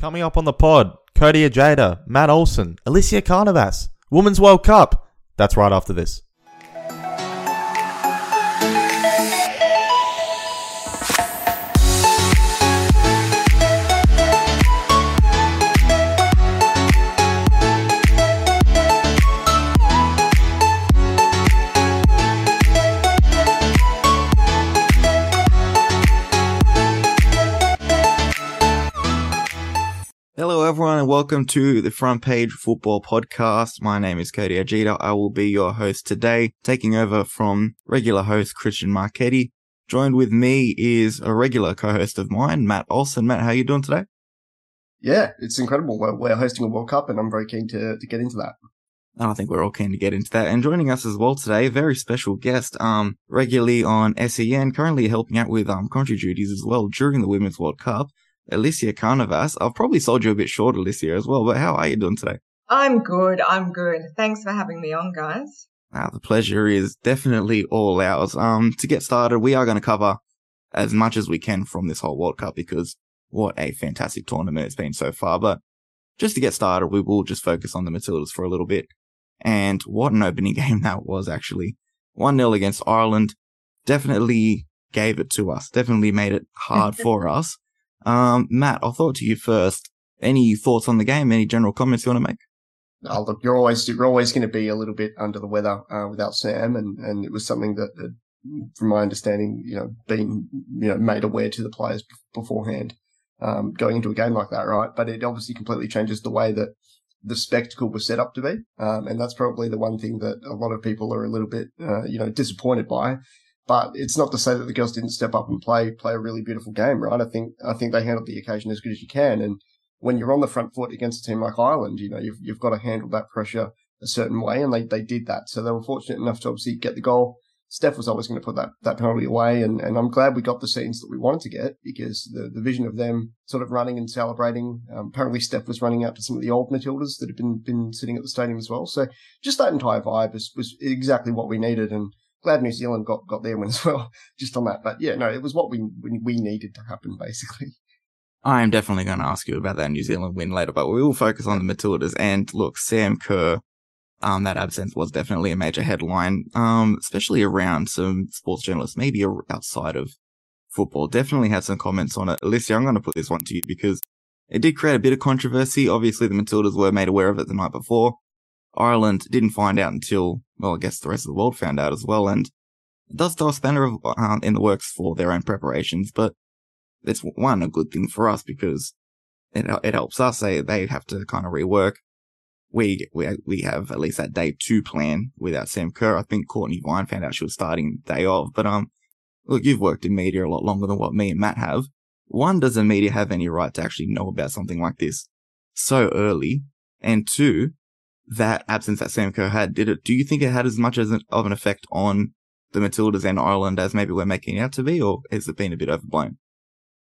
Coming up on the pod, Cody Ojeda, Matt Olsen, Elissia Carnavas, Women's World Cup. That's right after this. Everyone, and welcome to the Front Page Football Podcast. My name is Cody Ojeda. I will be your host today, taking over from regular host Christian Marchetti. Joined with me is a regular co-host of mine, Matt Olsen. Matt, how are you doing today? Yeah, it's incredible. We're hosting a World Cup, and I'm very keen to get into that. And I think we're all keen to get into that. And joining us as well today, very special guest, regularly on SEN, currently helping out with commentary duties as well during the Women's World Cup. Elissia Carnavas. I've probably sold you a bit short, Elissia, as well, but how are you doing today? I'm good. Thanks for having me on, guys. The pleasure is definitely all ours. To get started, we are going to cover as much as we can from this whole World Cup because what a fantastic tournament it's been so far. But just to get started, we will just focus on the Matildas for a little bit. And what an opening game that was, actually. 1-0 against Ireland. Definitely gave it to us. Definitely made it hard for us. Matt, I'll throw it to you first. Any thoughts on the game? Any general comments you want to make? Oh, look, you're always going to be a little bit under the weather without Sam, and it was something that, from my understanding, being made aware to the players beforehand, going into a game like that, right? But it obviously completely changes the way that the spectacle was set up to be, and that's probably the one thing that a lot of people are a little bit disappointed by. But it's not to say that the girls didn't step up and play a really beautiful game, right? I think they handled the occasion as good as you can. And when you're on the front foot against a team like Ireland, you've got to handle that pressure a certain way, and they did that. So they were fortunate enough to obviously get the goal. Steph was always going to put that penalty away, and I'm glad we got the scenes that we wanted to get because the vision of them sort of running and celebrating. Apparently Steph was running out to some of the old Matildas that had been sitting at the stadium as well. So just that entire vibe was exactly what we needed, and glad New Zealand got their win as well, just on that. But yeah, no, it was what we needed to happen, basically. I am definitely going to ask you about that New Zealand win later, but we will focus on the Matildas. And look, Sam Kerr, that absence was definitely a major headline, especially around some sports journalists, maybe outside of football. Definitely had some comments on it. Elissia, I'm going to put this one to you because it did create a bit of controversy. Obviously, the Matildas were made aware of it the night before. Ireland didn't find out until, well, I guess the rest of the world found out as well, and it does throw a spanner in the works for their own preparations, but it's, one, a good thing for us because it helps us. They have to kind of rework. We have at least that day two plan without Sam Kerr. I think Courtney Vine found out she was starting the day of, but look, you've worked in media a lot longer than what me and Matt have. One, does the media have any right to actually know about something like this so early? And two, that absence that Sam Kerr had, do you think it had as much of an effect on the Matildas and Ireland as maybe we're making it out to be, or has it been a bit overblown?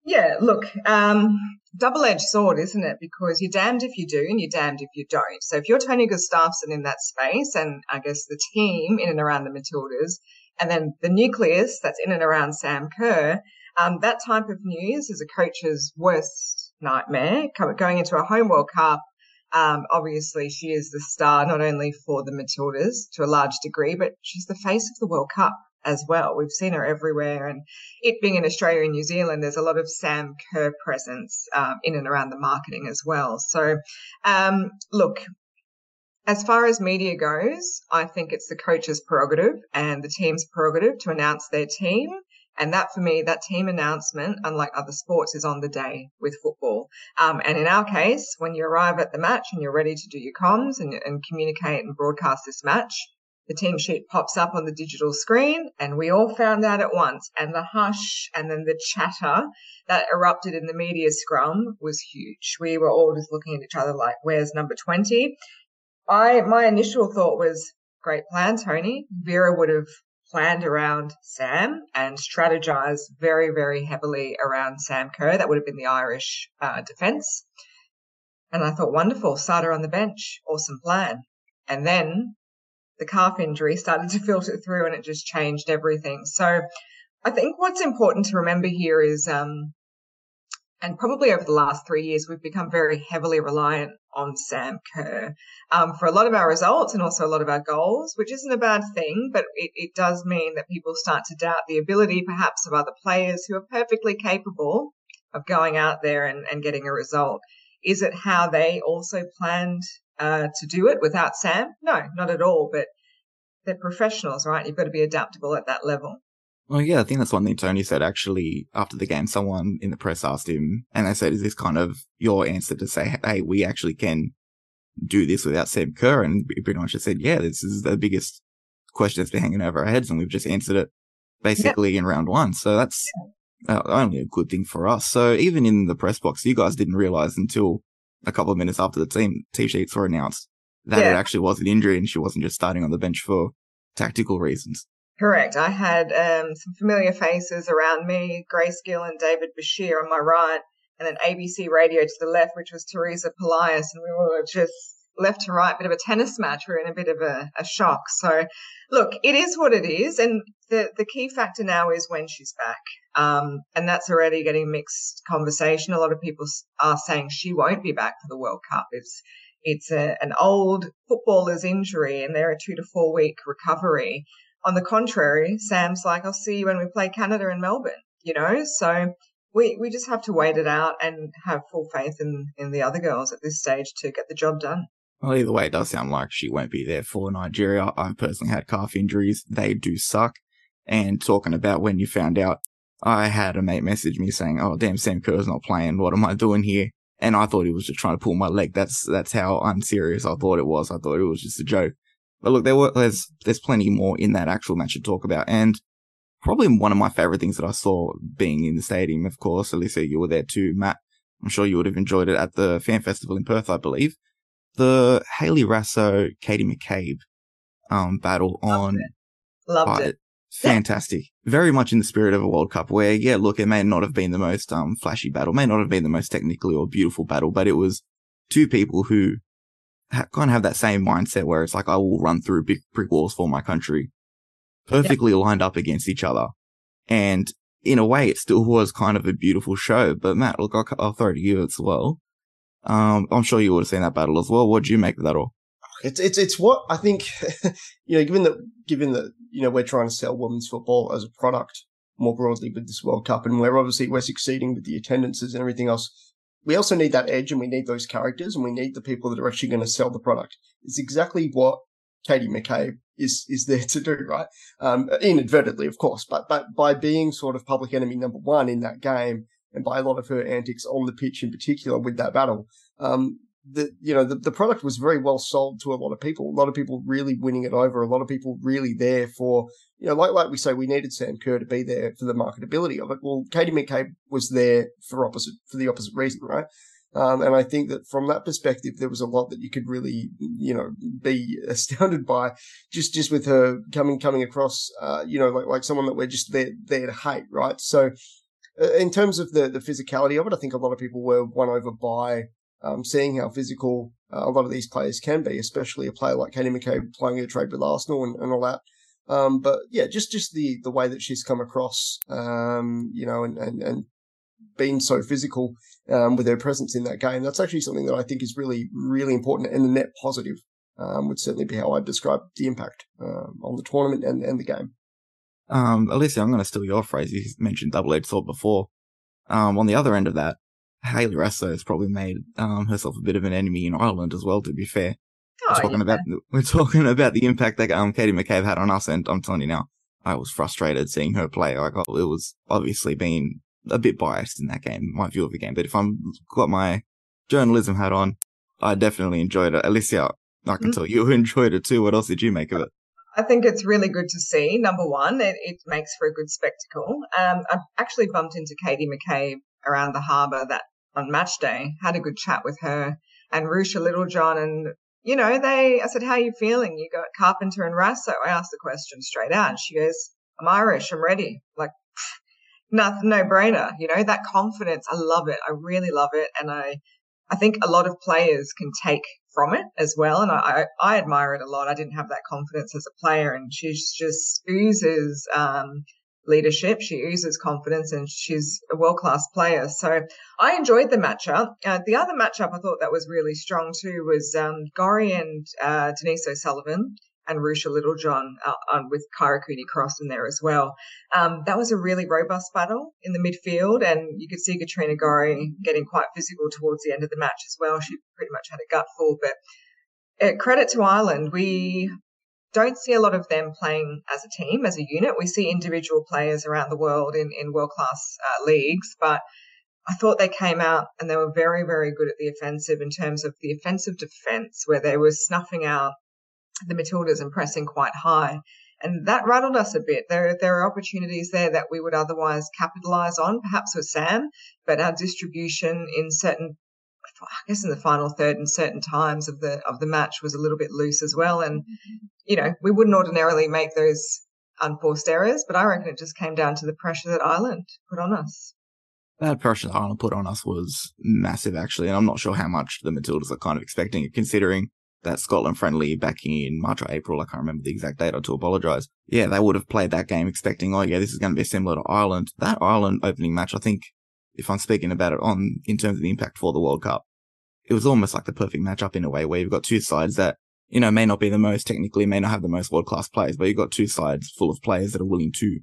Yeah, look, double-edged sword, isn't it? Because you're damned if you do and you're damned if you don't. So if you're Tony Gustavsson in that space and I guess the team in and around the Matildas and then the nucleus that's in and around Sam Kerr, that type of news is a coach's worst nightmare. Going into a home World Cup, obviously she is the star not only for the Matildas to a large degree, but she's the face of the World Cup as well. We've seen her everywhere, and it being in Australia and New Zealand, there's a lot of Sam Kerr presence in and around the marketing as well. So, look, as far as media goes, I think it's the coach's prerogative and the team's prerogative to announce their team. And that, for me, that team announcement, unlike other sports, is on the day with football. And in our case, when you arrive at the match and you're ready to do your comms and communicate and broadcast this match, the team sheet pops up on the digital screen and we all found out at once. And the hush and then the chatter that erupted in the media scrum was huge. We were all just looking at each other like, where's number 20? My initial thought was, great plan, Tony. Vera would have planned around Sam and strategized very, very heavily around Sam Kerr. That would have been the Irish defense. And I thought, wonderful, starter on the bench, awesome plan. And then the calf injury started to filter through and it just changed everything. So I think what's important to remember here is And probably over the last 3 years, we've become very heavily reliant on Sam Kerr for a lot of our results and also a lot of our goals, which isn't a bad thing, but it does mean that people start to doubt the ability perhaps of other players who are perfectly capable of going out there and getting a result. Is it how they also planned to do it without Sam? No, not at all, but they're professionals, right? You've got to be adaptable at that level. Well, yeah, I think that's one thing Tony said, actually, after the game. Someone in the press asked him, and they said, is this kind of your answer to say, hey, we actually can do this without Sam Kerr? And he pretty much just said, yeah, this is the biggest question that's been hanging over our heads, and we've just answered it basically in round one. So that's only a good thing for us. So even in the press box, you guys didn't realise until a couple of minutes after the team sheets were announced that it actually was an injury and she wasn't just starting on the bench for tactical reasons. Correct. I had some familiar faces around me, Grace Gill and David Bashir on my right, and then ABC Radio to the left, which was Teresa Polias, and we were just left to right, bit of a tennis match. We were in a bit of a shock. So, look, it is what it is, and the key factor now is when she's back, and that's already getting mixed conversation. A lot of people are saying she won't be back for the World Cup. It's an old footballer's injury, and they're a 2 to 4 week recovery. On the contrary, Sam's like, I'll see you when we play Canada in Melbourne, you know? So we just have to wait it out and have full faith in the other girls at this stage to get the job done. Well, either way, it does sound like she won't be there for Nigeria. I've personally had calf injuries. They do suck. And talking about when you found out, I had a mate message me saying, oh, damn, Sam Kerr's not playing. What am I doing here? And I thought he was just trying to pull my leg. That's how unserious I thought it was. I thought it was just a joke. But look, there's plenty more in that actual match to talk about. And probably one of my favourite things that I saw being in the stadium, of course, Elissia, you were there too, Matt. I'm sure you would have enjoyed it at the fan festival in Perth, I believe. The Hayley Rasso, Katie McCabe battle on. Loved it. Fantastic. Very much in the spirit of a World Cup where, yeah, look, it may not have been the most flashy battle, may not have been the most technically or beautiful battle, but it was two people who kind of have that same mindset where it's like, I will run through big brick walls for my country, perfectly lined up against each other. And in a way, it still was kind of a beautiful show. But Matt, look, I'll throw it to you as well. I'm sure you would have seen that battle as well. What did you make of that all? It's what I think, you know, given that, you know, we're trying to sell women's football as a product more broadly with this World Cup, and we're succeeding with the attendances and everything else. We also need that edge, and we need those characters, and we need the people that are actually going to sell the product. It's exactly what Katie McCabe is there to do, right? Inadvertently, of course, but by being sort of public enemy number one in that game, and by a lot of her antics on the pitch in particular with that battle, the product was very well sold to a lot of people. A lot of people really winning it over. A lot of people really there for, you know, like we say, we needed Sam Kerr to be there for the marketability of it. Well, Katie McCabe was there for the opposite reason, right? And I think that from that perspective, there was a lot that you could really, you know, be astounded by just with her coming across, you know, like someone that we're just there to hate, right? So in terms of the physicality of it, I think a lot of people were won over by seeing how physical a lot of these players can be, especially a player like Katie McCabe playing her trade with Arsenal and all that. But yeah, just the way that she's come across, you know, and been so physical with her presence in that game. That's actually something that I think is really, really important, and a net positive would certainly be how I'd describe the impact on the tournament and the game. Elissia, I'm going to steal your phrase. You mentioned double-edged sword before. On the other end of that, Hayley Rasso has probably made herself a bit of an enemy in Ireland as well, to be fair. We're talking about the impact that Katie McCabe had on us, and I'm telling you now, I was frustrated seeing her play. Like, it was obviously being a bit biased in that game, my view of the game. But if I'm got my journalism hat on, I definitely enjoyed it. Elissia, I can tell you enjoyed it too. What else did you make of it? I think it's really good to see. Number one, it makes for a good spectacle. I actually bumped into Katie McCabe around the harbour on match day, had a good chat with her and Rusha Littlejohn, and you know, I said, how are you feeling? You got Carpenter and Rasso. I asked the question straight out, and she goes, I'm Irish, I'm ready. Like, nothing, no brainer. You know, that confidence, I love it. I really love it. And I think a lot of players can take from it as well. And I admire it a lot. I didn't have that confidence as a player, and she just oozes leadership. She oozes confidence and she's a world-class player. So I enjoyed the matchup. The other matchup I thought that was really strong too was Gorry and Denise O'Sullivan and Rucha Littlejohn with Kyra Cooney-Cross in there as well. That was a really robust battle in the midfield, and you could see Katrina Gorry getting quite physical towards the end of the match as well. She pretty much had a gutful, but credit to Ireland. We don't see a lot of them playing as a team, as a unit. We see individual players around the world in world-class leagues, but I thought they came out and they were very, very good at the offensive in terms of the offensive defence, where they were snuffing out the Matildas and pressing quite high. And that rattled us a bit. There are opportunities there that we would otherwise capitalise on, perhaps with Sam, but our distribution in certain, I guess in the final third and certain times of the match was a little bit loose as well. And, you know, we wouldn't ordinarily make those unforced errors, but I reckon it just came down to the pressure that Ireland put on us. That pressure that Ireland put on us was massive, actually, and I'm not sure how much the Matildas are kind of expecting it, considering that Scotland friendly back in March or April, I can't remember the exact date, I do apologise. Yeah, they would have played that game expecting, oh yeah, this is going to be similar to Ireland. That Ireland opening match, I think, if I'm speaking about it on in terms of the impact for the World Cup, it was almost like the perfect matchup in a way, where you've got two sides that, you know, may not be the most technically, may not have the most world-class players, but you've got two sides full of players that are willing to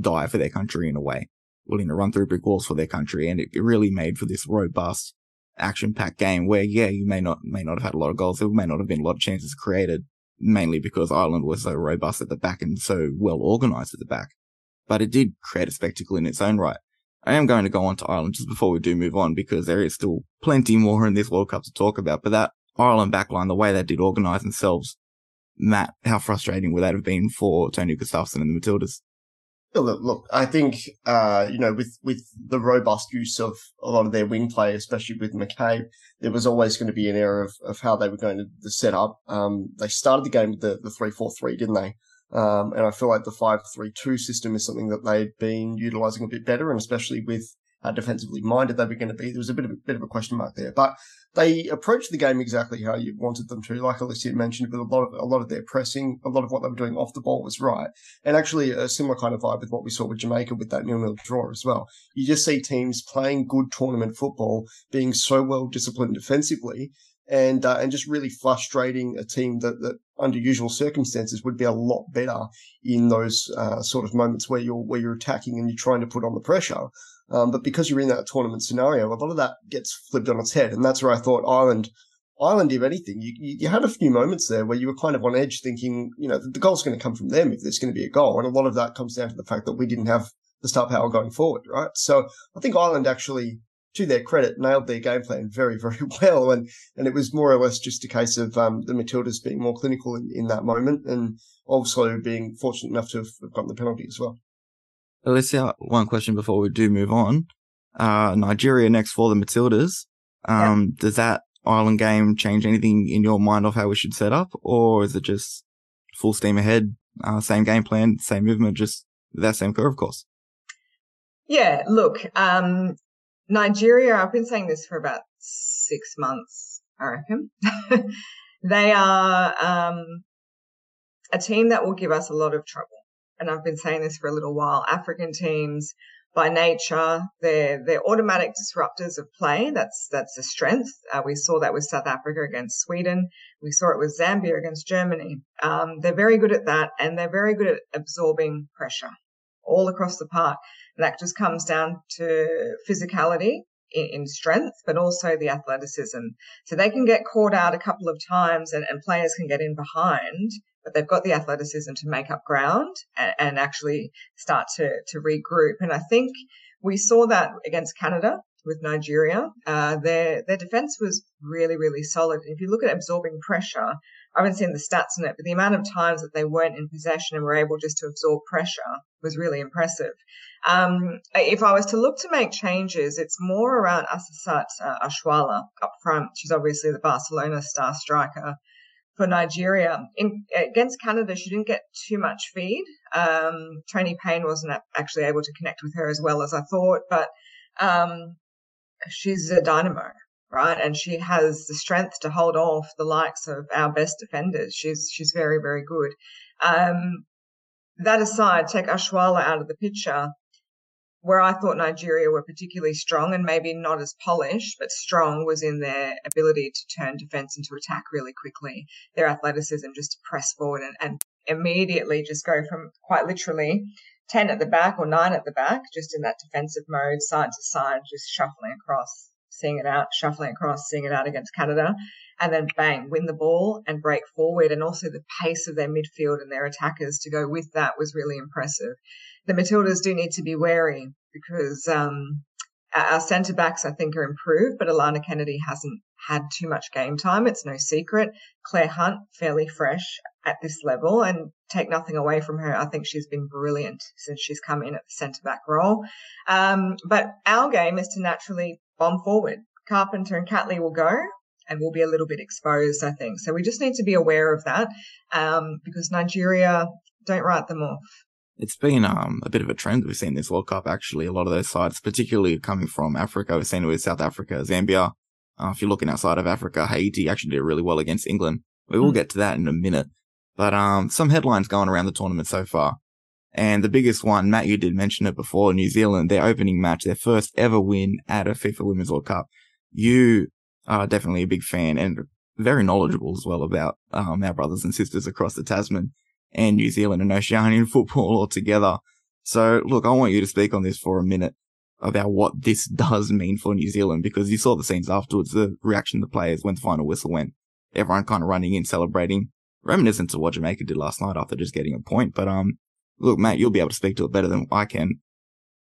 die for their country in a way, willing to run through brick walls for their country, and it really made for this robust, action-packed game where, yeah, you may not have had a lot of goals, there may not have been a lot of chances created, mainly because Ireland was so robust at the back and so well organised at the back. But it did create a spectacle in its own right. I am going to go on to Ireland just before we do move on, because there is still plenty more in this World Cup to talk about. But that Ireland backline, the way they did organise themselves, Matt, how frustrating would that have been for Tony Gustavsson and the Matildas? Look, I think, you know, with the robust use of a lot of their wing play, especially with McCabe, there was always going to be an error of how they were going to set up. They started the game with the 3-4-3, didn't they? And I feel like the 5-3-2 system is something that they'd been utilising a bit better, and especially with how defensively minded they were going to be, there was a bit of a question mark there. But they approached the game exactly how you wanted them to. Like Elissia mentioned, with a lot of their pressing, a lot of what they were doing off the ball was right. And actually a similar kind of vibe with what we saw with Jamaica with that 0-0 draw as well. You just see teams playing good tournament football, being so well disciplined defensively, and just really frustrating a team that under usual circumstances would be a lot better in those sort of moments where you're attacking and you're trying to put on the pressure. But because you're in that tournament scenario, a lot of that gets flipped on its head. And that's where I thought Ireland, if anything, you had a few moments there where you were kind of on edge thinking, you know, the goal's going to come from them if there's going to be a goal. And a lot of that comes down to the fact that we didn't have the star power going forward, right? So I think Ireland actually, to their credit, nailed their game plan very, very well. And it was more or less just a case of the Matildas being more clinical in that moment, and also being fortunate enough to have gotten the penalty as well. Elissia, one question before we do move on. Nigeria next for the Matildas. Yeah. Does that Ireland game change anything in your mind of how we should set up? Or is it just full steam ahead, same game plan, same movement, just that same curve, of course? Yeah, look, Nigeria, I've been saying this for about 6 months, I reckon. They are a team that will give us a lot of trouble. And I've been saying this for a little while. African teams, by nature, they're automatic disruptors of play. That's a strength. We saw that with South Africa against Sweden. We saw it with Zambia against Germany. They're very good at that, and they're very good at absorbing pressure all across the park. And that just comes down to physicality in strength, but also the athleticism. So they can get caught out a couple of times, and players can get in behind. But they've got the athleticism to make up ground and actually start to regroup. And I think we saw that against Canada with Nigeria. Their defense was really, really solid. And if you look at absorbing pressure, I haven't seen the stats on it, but the amount of times that they weren't in possession and were able just to absorb pressure was really impressive. If I was to look to make changes, it's more around Asisat Oshiala up front. She's obviously the Barcelona star striker for Nigeria. Against Canada, she didn't get too much feed. Tony Payne wasn't actually able to connect with her as well as I thought, but she's a dynamo, right? And she has the strength to hold off the likes of our best defenders. She's very, very good. That aside, take Ashwala out of the picture, where I thought Nigeria were particularly strong and maybe not as polished, but strong was in their ability to turn defence into attack really quickly. Their athleticism just to press forward and immediately just go from quite literally 10 at the back or 9 at the back, just in that defensive mode, side to side, just shuffling across, seeing it out, shuffling across, seeing it out against Canada, and then bang, win the ball and break forward. And also the pace of their midfield and their attackers to go with that was really impressive. The Matildas do need to be wary because our centre-backs, I think, are improved, but Alana Kennedy hasn't had too much game time. It's no secret. Claire Hunt, fairly fresh at this level, and take nothing away from her. I think she's been brilliant since she's come in at the centre-back role. But our game is to naturally bomb forward. Carpenter and Catley will go, and we'll be a little bit exposed, I think. So we just need to be aware of that because Nigeria, don't write them off. It's been a bit of a trend we've seen this World Cup, actually. A lot of those sides, particularly coming from Africa, we've seen it with South Africa, Zambia. If you're looking outside of Africa, Haiti actually did really well against England. We will get to that in a minute. But some headlines going around the tournament so far. And the biggest one, Matt, you did mention it before, New Zealand, their opening match, their first ever win at a FIFA Women's World Cup. You are definitely a big fan and very knowledgeable as well about our brothers and sisters across the Tasman and New Zealand and Oceanian football altogether. So, look, I want you to speak on this for a minute about what this does mean for New Zealand, because you saw the scenes afterwards, the reaction of the players when the final whistle went, everyone kind of running in, celebrating, reminiscent to what Jamaica did last night after just getting a point. But, look, Matt, you'll be able to speak to it better than I can.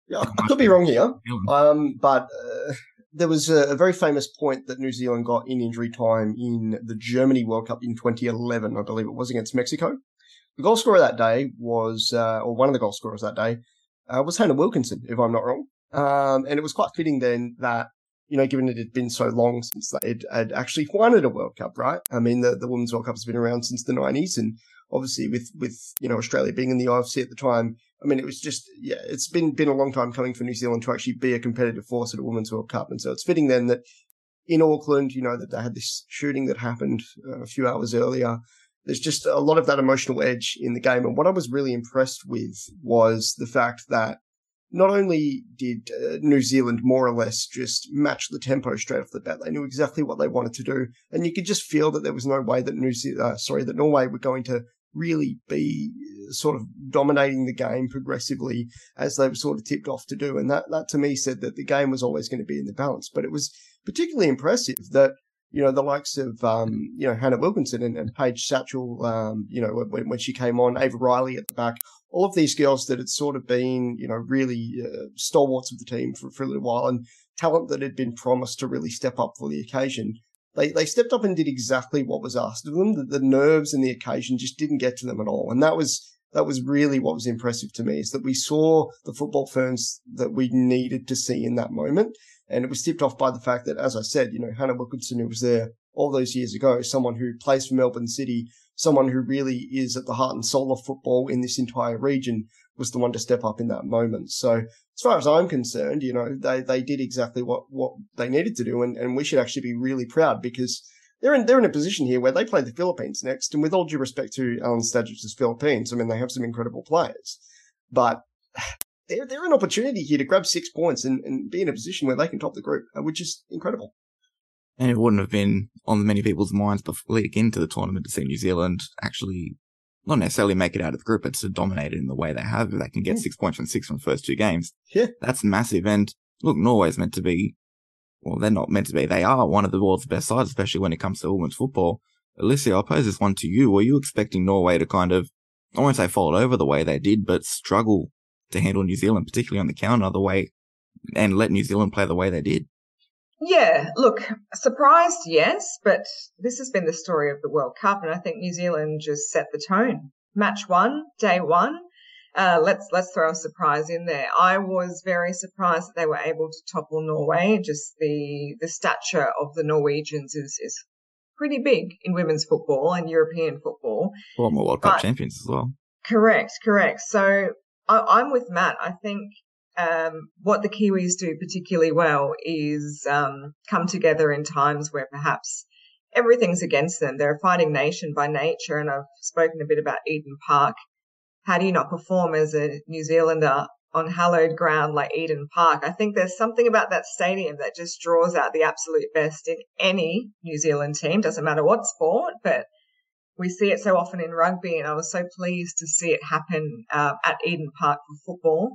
Yeah, I could be wrong here, but there was a very famous point that New Zealand got in injury time in the Germany World Cup in 2011, I believe it was, against Mexico. The goal scorer that day was, or one of the goal scorers that day, was Hannah Wilkinson, if I'm not wrong. And it was quite fitting then that, you know, given it had been so long since it had actually won at a World Cup, right? I mean, the Women's World Cup has been around since the 90s. And obviously with, you know, Australia being in the IFC at the time, I mean, it was just, yeah, it's been a long time coming for New Zealand to actually be a competitive force at a Women's World Cup. And so it's fitting then that in Auckland, you know, that they had this shooting that happened a few hours earlier. There's just a lot of that emotional edge in the game. And what I was really impressed with was the fact that not only did New Zealand more or less just match the tempo straight off the bat, they knew exactly what they wanted to do. And you could just feel that there was no way that that Norway were going to really be sort of dominating the game progressively as they were sort of tipped off to do. And that to me said that the game was always going to be in the balance. But it was particularly impressive that, you know, the likes of, you know, Hannah Wilkinson and Paige Satchell, you know, when she came on, Ava Riley at the back, all of these girls that had sort of been, you know, really stalwarts of the team for a little while, and talent that had been promised to really step up for the occasion. They stepped up and did exactly what was asked of them. The nerves and the occasion just didn't get to them at all. And that was really what was impressive to me, is that we saw the football ferns that we needed to see in that moment. And it was tipped off by the fact that, as I said, you know, Hannah Wilkinson, who was there all those years ago, someone who plays for Melbourne City, someone who really is at the heart and soul of football in this entire region, was the one to step up in that moment. So as far as I'm concerned, you know, they did exactly what they needed to do. And we should actually be really proud, because they're in a position here where they play the Philippines next. And with all due respect to Alan Stadge's Philippines, I mean, they have some incredible players, but they're an opportunity here to grab 6 points and be in a position where they can top the group, which is incredible. And it wouldn't have been on many people's minds before leading into the tournament to see New Zealand actually not necessarily make it out of the group, but to dominate it in the way they have. If they can get 6 points from six from the first two games, that's massive. And look, Norway's meant to be, well, they're not meant to be. They are one of the world's best sides, especially when it comes to women's football. Elissia, I'll pose this one to you. Were you expecting Norway to kind of, I won't say fall over the way they did, but struggle to handle New Zealand, particularly on the counter, the way, and let New Zealand play the way they did? Yeah, look, surprised, yes, but this has been the story of the World Cup, and I think New Zealand just set the tone. Match one, day one, let's throw a surprise in there. I was very surprised that they were able to topple Norway. Just the stature of the Norwegians is pretty big in women's football and European football. Former World Cup champions as well. Correct. So I'm with Matt. I think what the Kiwis do particularly well is come together in times where perhaps everything's against them. They're a fighting nation by nature, and I've spoken a bit about Eden Park how do you not perform as a New Zealander on hallowed ground like Eden Park? I think there's something about that stadium that just draws out the absolute best in any New Zealand team, doesn't matter what sport, but we see it so often in rugby, and I was so pleased to see it happen at Eden Park for football,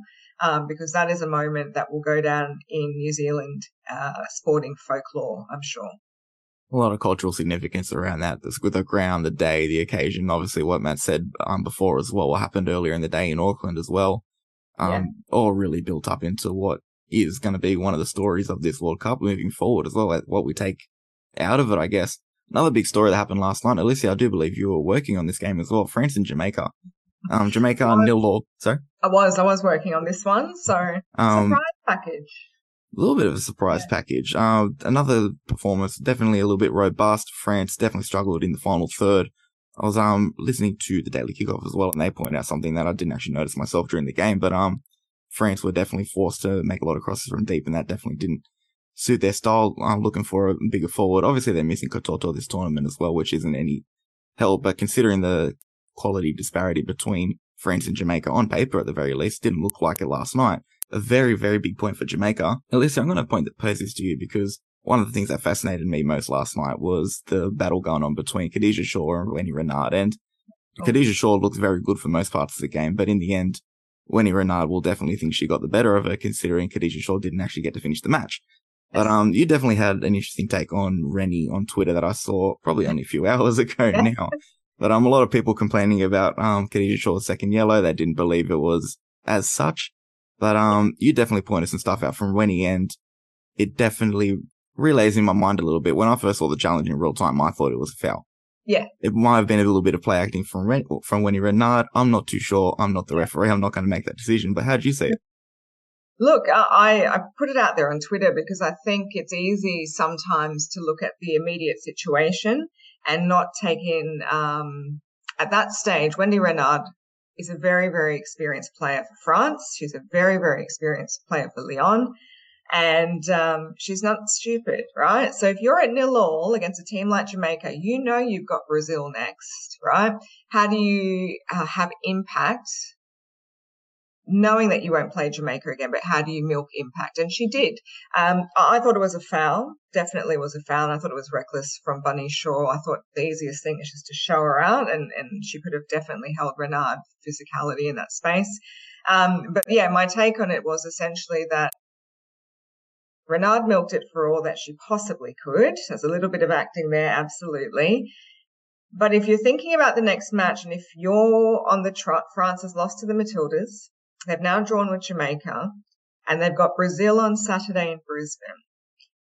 because that is a moment that will go down in New Zealand sporting folklore, I'm sure. A lot of cultural significance around that. This, with the ground, the day, the occasion, obviously what Matt said before as well, what happened earlier in the day in Auckland as well, all really built up into what is going to be one of the stories of this World Cup moving forward as well, what we take out of it, I guess. Another big story that happened last night, Elissia, I do believe you were working on this game as well, France and Jamaica. Jamaica 0-0. Sorry? I was working on this one, so surprise package. A little bit of a surprise package. Another performance, definitely a little bit robust. France definitely struggled in the final third. I was listening to the Daily Kickoff as well, and they point out something that I didn't actually notice myself during the game, but France were definitely forced to make a lot of crosses from deep, and that definitely didn't suit their style. I'm looking for a bigger forward. Obviously, they're missing Katoto this tournament as well, which isn't any help. But considering the quality disparity between France and Jamaica on paper, at the very least, didn't look like it last night. A very, very big point for Jamaica. Elissia, I'm going to pose this to you because one of the things that fascinated me most last night was the battle going on between Khadija Shaw and Wendie Renard. And Khadija Shaw looks very good for most parts of the game, but in the end, Wendie Renard will definitely think she got the better of her, considering Khadija Shaw didn't actually get to finish the match. But you definitely had an interesting take on Rennie on Twitter that I saw probably only a few hours ago now. But a lot of people complaining about Khadija Shaw's second yellow. They didn't believe it was as such. But you definitely pointed some stuff out from Rennie, and it definitely relays in my mind a little bit. When I first saw the challenge in real time, I thought it was a foul. Yeah. It might have been a little bit of play acting from Wendie Renard. I'm not too sure. I'm not the referee. I'm not going to make that decision. But how did you see it? Look, I put it out there on Twitter because I think it's easy sometimes to look at the immediate situation and not take in, at that stage, Wendie Renard is a very, very experienced player for France. She's a very, very experienced player for Lyon. And she's not stupid, right? So if you're at 0-0 against a team like Jamaica, you know you've got Brazil next, right? How do you have impact, knowing that you won't play Jamaica again, but how do you milk impact? And she did. I thought it was a foul, definitely was a foul. I thought it was reckless from Bunny Shaw. I thought the easiest thing is just to show her out, and she could have definitely held Renard physicality in that space. But yeah, my take on it was essentially that Renard milked it for all that she possibly could. There's a little bit of acting there, absolutely. But if you're thinking about the next match, and if you're on the trot, France has lost to the Matildas. They've now drawn with Jamaica, and they've got Brazil on Saturday in Brisbane.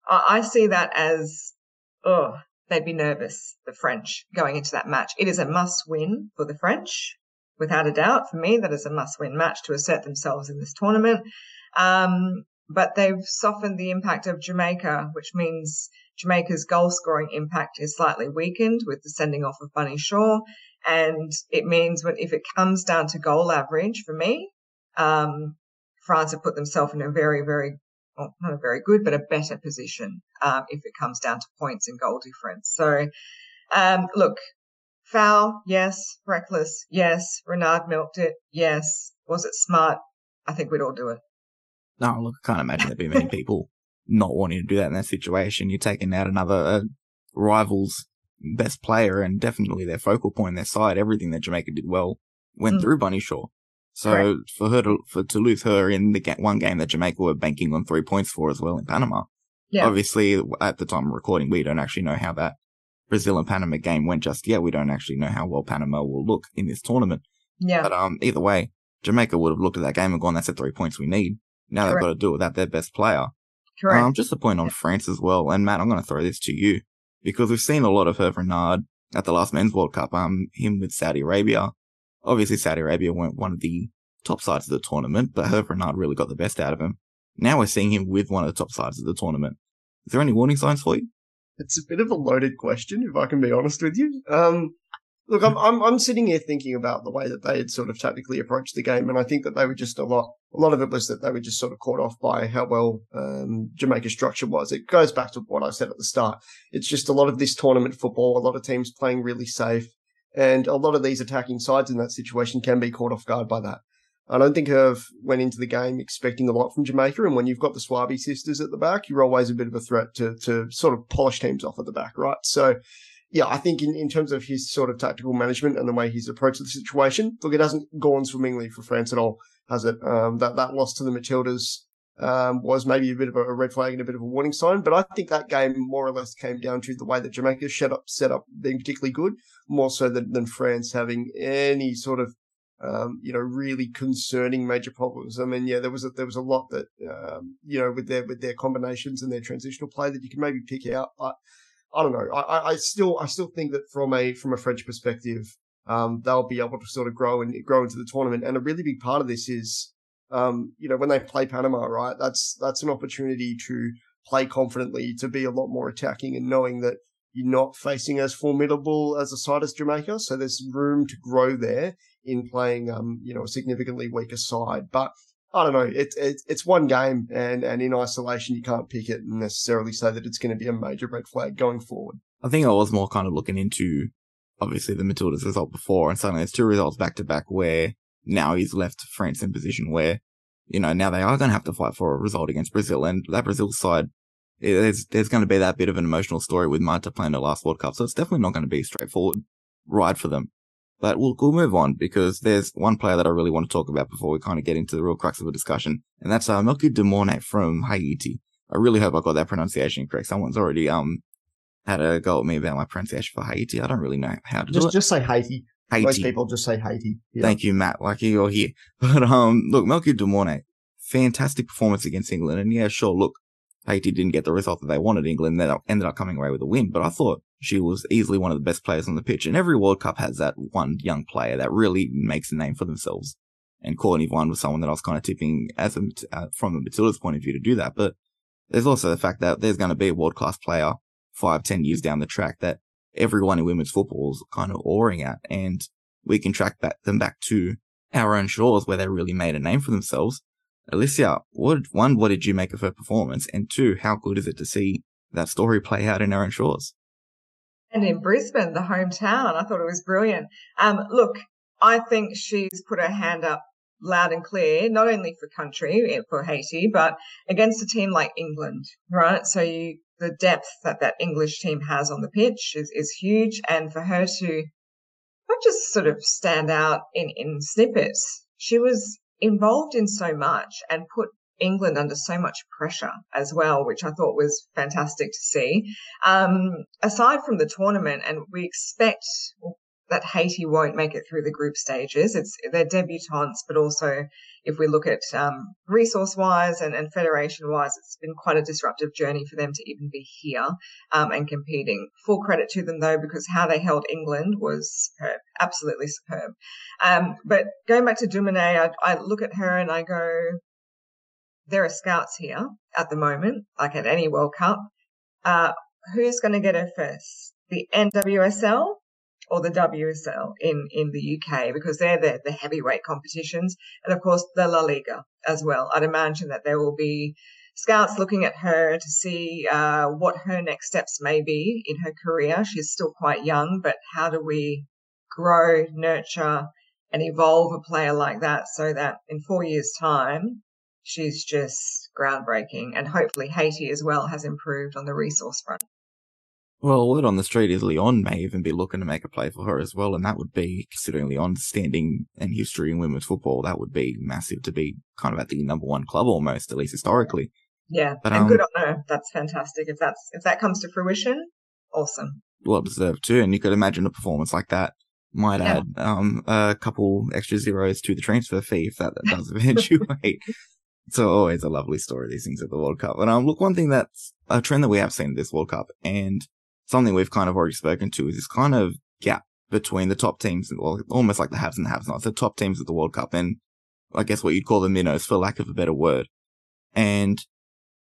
I see that as, they'd be nervous, the French, going into that match. It is a must-win for the French, without a doubt. For me, that is a must-win match to assert themselves in this tournament. But they've softened the impact of Jamaica, which means Jamaica's goal-scoring impact is slightly weakened with the sending off of Bunny Shaw, and it means when if it comes down to goal average for me, France have put themselves in a very, very, well, not a very good, but a better position if it comes down to points and goal difference. So, look, foul, yes. Reckless, yes. Renard milked it, yes. Was it smart? I think we'd all do it. No, look, I can't imagine there'd be many people not wanting to do that in that situation. You're taking out another rival's best player and definitely their focal point, their side, everything that Jamaica did well went through Bunny Shaw. So correct. for her to lose her in the one game that Jamaica were banking on 3 points for as well in Panama. Yeah. Obviously, at the time of recording, we don't actually know how that Brazil and Panama game went just yet. We don't actually know how well Panama will look in this tournament. Yeah. But either way, Jamaica would have looked at that game and gone, that's the 3 points we need. Now correct. They've got to do it without their best player. Correct. Just a point on France as well. And, Matt, I'm going to throw this to you because we've seen a lot of Hervé Renard at the last Men's World Cup, him with Saudi Arabia. Obviously, Saudi Arabia weren't one of the top sides of the tournament, but Hervé Renard really got the best out of him. Now we're seeing him with one of the top sides of the tournament. Is there any warning signs for you? It's a bit of a loaded question, if I can be honest with you. Look, I'm sitting here thinking about the way that they had sort of tactically approached the game, and I think that they were just a lot of it was that they were just sort of caught off by how well Jamaica's structure was. It goes back to what I said at the start. It's just a lot of this tournament football, a lot of teams playing really safe. And a lot of these attacking sides in that situation can be caught off guard by that. I don't think Herve went into the game expecting a lot from Jamaica. And when you've got the Swaby sisters at the back, you're always a bit of a threat to sort of polish teams off at the back, right? So, yeah, I think in terms of his sort of tactical management and the way he's approached the situation, look, it hasn't gone swimmingly for France at all, has it? That loss to the Matildas was maybe a bit of a red flag and a bit of a warning sign. But I think that game more or less came down to the way that Jamaica set up being particularly good, more so than France having any sort of really concerning major problems. I mean, yeah, there was a lot that, with their combinations and their transitional play that you can maybe pick out. I don't know. I still think that from a French perspective, they'll be able to sort of grow into the tournament. And a really big part of this is, when they play Panama, right? That's an opportunity to play confidently, to be a lot more attacking and knowing that you're not facing as formidable as a side as Jamaica. So there's room to grow there in playing, a significantly weaker side. But I don't know. It's one game, and in isolation, you can't pick it and necessarily say that it's going to be a major red flag going forward. I think I was more kind of looking into, obviously, the Matildas result before, and suddenly it's two results back-to-back where now he's left France in position where, now they are going to have to fight for a result against Brazil. And that Brazil side, there's going to be that bit of an emotional story with Marta playing the last World Cup, so it's definitely not going to be a straightforward ride for them. But we'll move on, because there's one player that I really want to talk about before we kind of get into the real crux of the discussion, and that's Melchie Dumornay from Haiti. I really hope I got that pronunciation correct. Someone's already had a go at me about my pronunciation for Haiti. I don't really know how to do it. Just say Haiti. Haiti. Most people just say Haiti. Yeah. Thank you, Matt. Lucky you're here. But look, Melchie Dumornay, fantastic performance against England. And yeah, sure, look, Haiti didn't get the result that they wanted. England ended up coming away with a win, but I thought she was easily one of the best players on the pitch. And every World Cup has that one young player that really makes a name for themselves. And Courtney Vine was someone that I was kind of tipping from the Matildas' point of view to do that. But there's also the fact that there's going to be a world-class player 5-10 years down the track that everyone in women's football is kind of awing at. And we can track them back to our own shores where they really made a name for themselves. Elissia, what did you make of her performance? And two, how good is it to see that story play out in our own shores? And in Brisbane, the hometown, I thought it was brilliant. Look, I think she's put her hand up loud and clear, not only for country, for Haiti, but against a team like England, right? So the depth that English team has on the pitch is huge. And for her to not just sort of stand out in snippets, she was involved in so much and put England under so much pressure as well, which I thought was fantastic to see. Aside from the tournament, and we expect that Haiti won't make it through the group stages. It's their debutantes, but also if we look at resource-wise and federation-wise, it's been quite a disruptive journey for them to even be here and competing. Full credit to them, though, because how they held England was superb, absolutely superb. But going back to Dumornay, I look at her and I go, there are scouts here at the moment, like at any World Cup. Who's going to get her first? The NWSL or the WSL in the UK? Because they're the heavyweight competitions. And, of course, the La Liga as well. I'd imagine that there will be scouts looking at her to see what her next steps may be in her career. She's still quite young, but how do we grow, nurture and evolve a player like that so that in 4 years' time, she's just groundbreaking, and hopefully Haiti as well has improved on the resource front. Well, word on the street is Lyon may even be looking to make a play for her as well, and that would be, considering Lyon's standing and history in women's football, that would be massive to be kind of at the number one club almost, at least historically. Yeah, but, and good on her. That's fantastic. If that comes to fruition, awesome. Well deserved too, and you could imagine a performance like that might add a couple extra zeros to the transfer fee if that does eventuate. So always a lovely story, these things at the World Cup. And look, one thing that's a trend that we have seen at this World Cup and something we've kind of already spoken to is this kind of gap between the top teams, well, almost like the haves and the have-nots, the top teams at the World Cup and I guess what you'd call the minnows for lack of a better word. And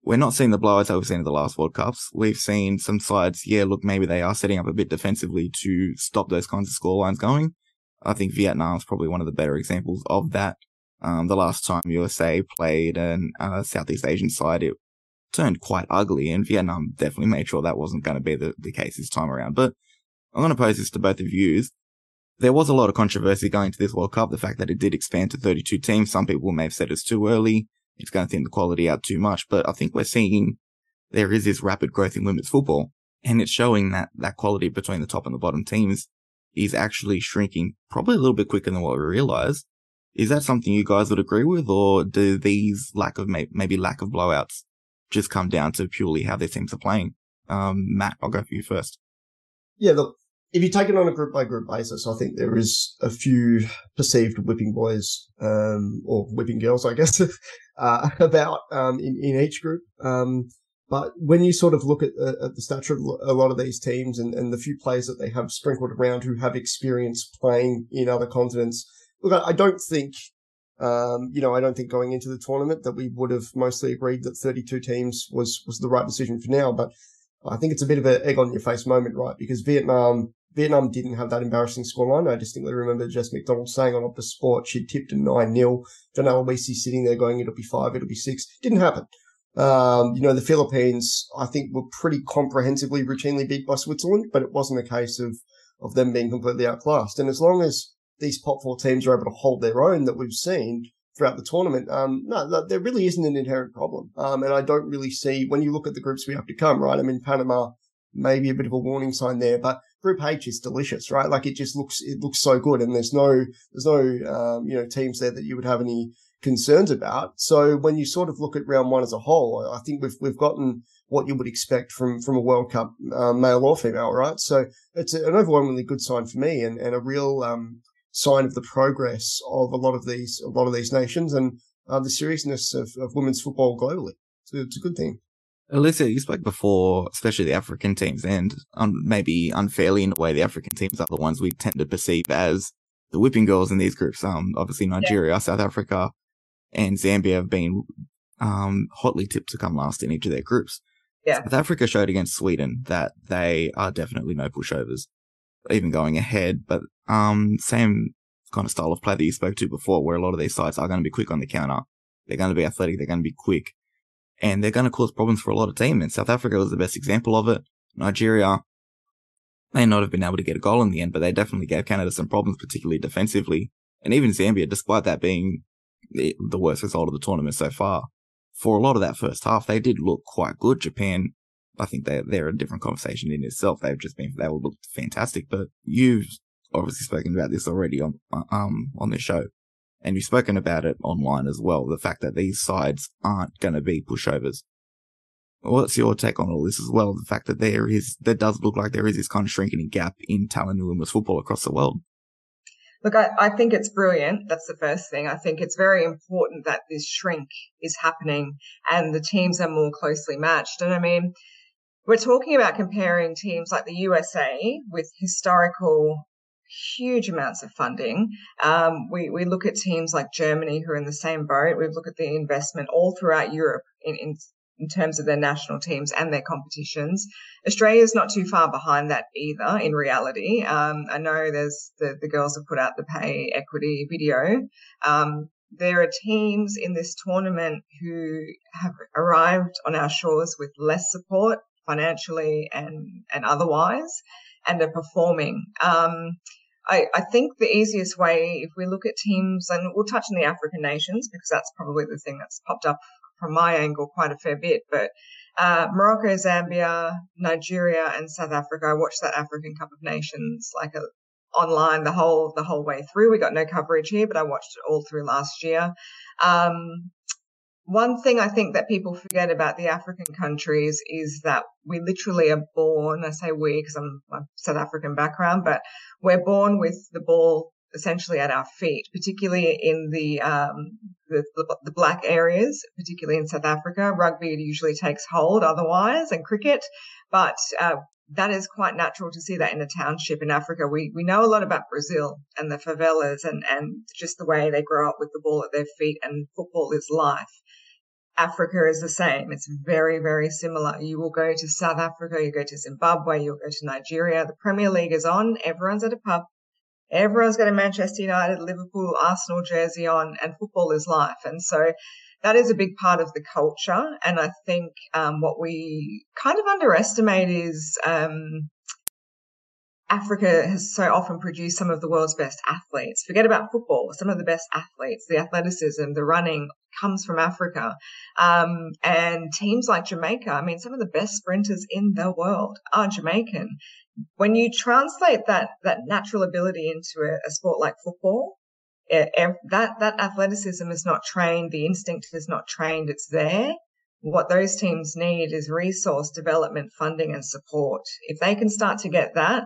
we're not seeing the blowouts that we've seen at the last World Cups. We've seen some sides, yeah, look, maybe they are setting up a bit defensively to stop those kinds of scorelines going. I think Vietnam's probably one of the better examples of that. The last time USA played an Southeast Asian side, it turned quite ugly, and Vietnam definitely made sure that wasn't going to be the case this time around. But I'm going to pose this to both of you. There was a lot of controversy going into this World Cup, the fact that it did expand to 32 teams. Some people may have said it's too early, it's going to thin the quality out too much, but I think we're seeing there is this rapid growth in women's football, and it's showing that that quality between the top and the bottom teams is actually shrinking probably a little bit quicker than what we realise. Is that something you guys would agree with, or do these lack of blowouts just come down to purely how their teams are playing? Matt, I'll go for you first. Yeah, look, if you take it on a group-by-group basis, I think there is a few perceived whipping boys or whipping girls, I guess, about in each group. But when you sort of look at the stature of a lot of these teams and the few players that they have sprinkled around who have experience playing in other continents, look, I don't think, I don't think going into the tournament that we would have mostly agreed that 32 teams was the right decision for now. But I think it's a bit of an egg on your face moment, right? Because Vietnam didn't have that embarrassing scoreline. I distinctly remember Jess McDonald saying on Optus Sport she tipped a 9-0. Janelle Alisi sitting there going, it'll be 5, it'll be 6. Didn't happen. The Philippines, I think, were pretty comprehensively routinely beat by Switzerland, but it wasn't a case of them being completely outclassed. And as long as these top four teams are able to hold their own that we've seen throughout the tournament, there really isn't an inherent problem. And I don't really see, when you look at the groups we have to come, right? I mean, Panama, maybe a bit of a warning sign there, but Group H is delicious, right? Like it looks so good, and there's no teams there that you would have any concerns about. So when you sort of look at round one as a whole, I think we've gotten what you would expect from a World Cup, male or female, right? So it's an overwhelmingly good sign for me, and a real, sign of the progress of a lot of these nations and the seriousness of women's football globally. So it's a good thing. Elissia, you spoke before, especially the African teams, and maybe unfairly in a way, the African teams are the ones we tend to perceive as the whipping girls in these groups. Obviously Nigeria, yeah, South Africa, and Zambia have been hotly tipped to come last in each of their groups. Yeah. South Africa showed against Sweden that they are definitely no pushovers, even going ahead, but same kind of style of play that you spoke to before, where a lot of these sides are going to be quick on the counter. They're going to be athletic. They're going to be quick, and they're going to cause problems for a lot of teams. And South Africa was the best example of it. Nigeria may not have been able to get a goal in the end, but they definitely gave Canada some problems, particularly defensively. And even Zambia, despite that being the worst result of the tournament so far, for a lot of that first half, they did look quite good. Japan, I think they're a different conversation in itself. They were fantastic, but you've obviously spoken about this already on this show, and you've spoken about it online as well. The fact that these sides aren't going to be pushovers. What's your take on all this as well? The fact that there does look like there is this kind of shrinking gap in talent in women's football across the world. Look, I think it's brilliant. That's the first thing. I think it's very important that this shrink is happening and the teams are more closely matched. And I mean, we're talking about comparing teams like the USA with historical huge amounts of funding. We look at teams like Germany who are in the same boat. We look at the investment all throughout Europe in terms of their national teams and their competitions. Australia's not too far behind that either in reality. I know there's the girls have put out the pay equity video. There are teams in this tournament who have arrived on our shores with less support, financially and otherwise, and are performing. I think the easiest way, if we look at teams, and we'll touch on the African nations because that's probably the thing that's popped up from my angle quite a fair bit, but Morocco, Zambia, Nigeria and South Africa. I watched that African Cup of Nations online the whole way through. We got no coverage here, but I watched it all through last year. One thing I think that people forget about the African countries is that we literally are born, I say we because I'm my South African background, but we're born with the ball essentially at our feet, particularly in the black areas, particularly in South Africa. Rugby usually takes hold otherwise, and cricket, but that is quite natural to see that in a township in Africa. We know a lot about Brazil and the favelas and just the way they grow up with the ball at their feet, and football is life. Africa is the same. It's very, very similar. You will go to South Africa, you go to Zimbabwe, you'll go to Nigeria. The Premier League is on. Everyone's at a pub. Everyone's got a Manchester United, Liverpool, Arsenal jersey on, and football is life. And so that is a big part of the culture. And I think what we kind of underestimate is Africa has so often produced some of the world's best athletes. Forget about football. Some of the best athletes, the athleticism, the running comes from Africa. And teams like Jamaica, I mean, some of the best sprinters in the world are Jamaican. When you translate that natural ability into a sport like football, that athleticism is not trained. The instinct is not trained. It's there. What those teams need is resource, development, funding, and support. If they can start to get that,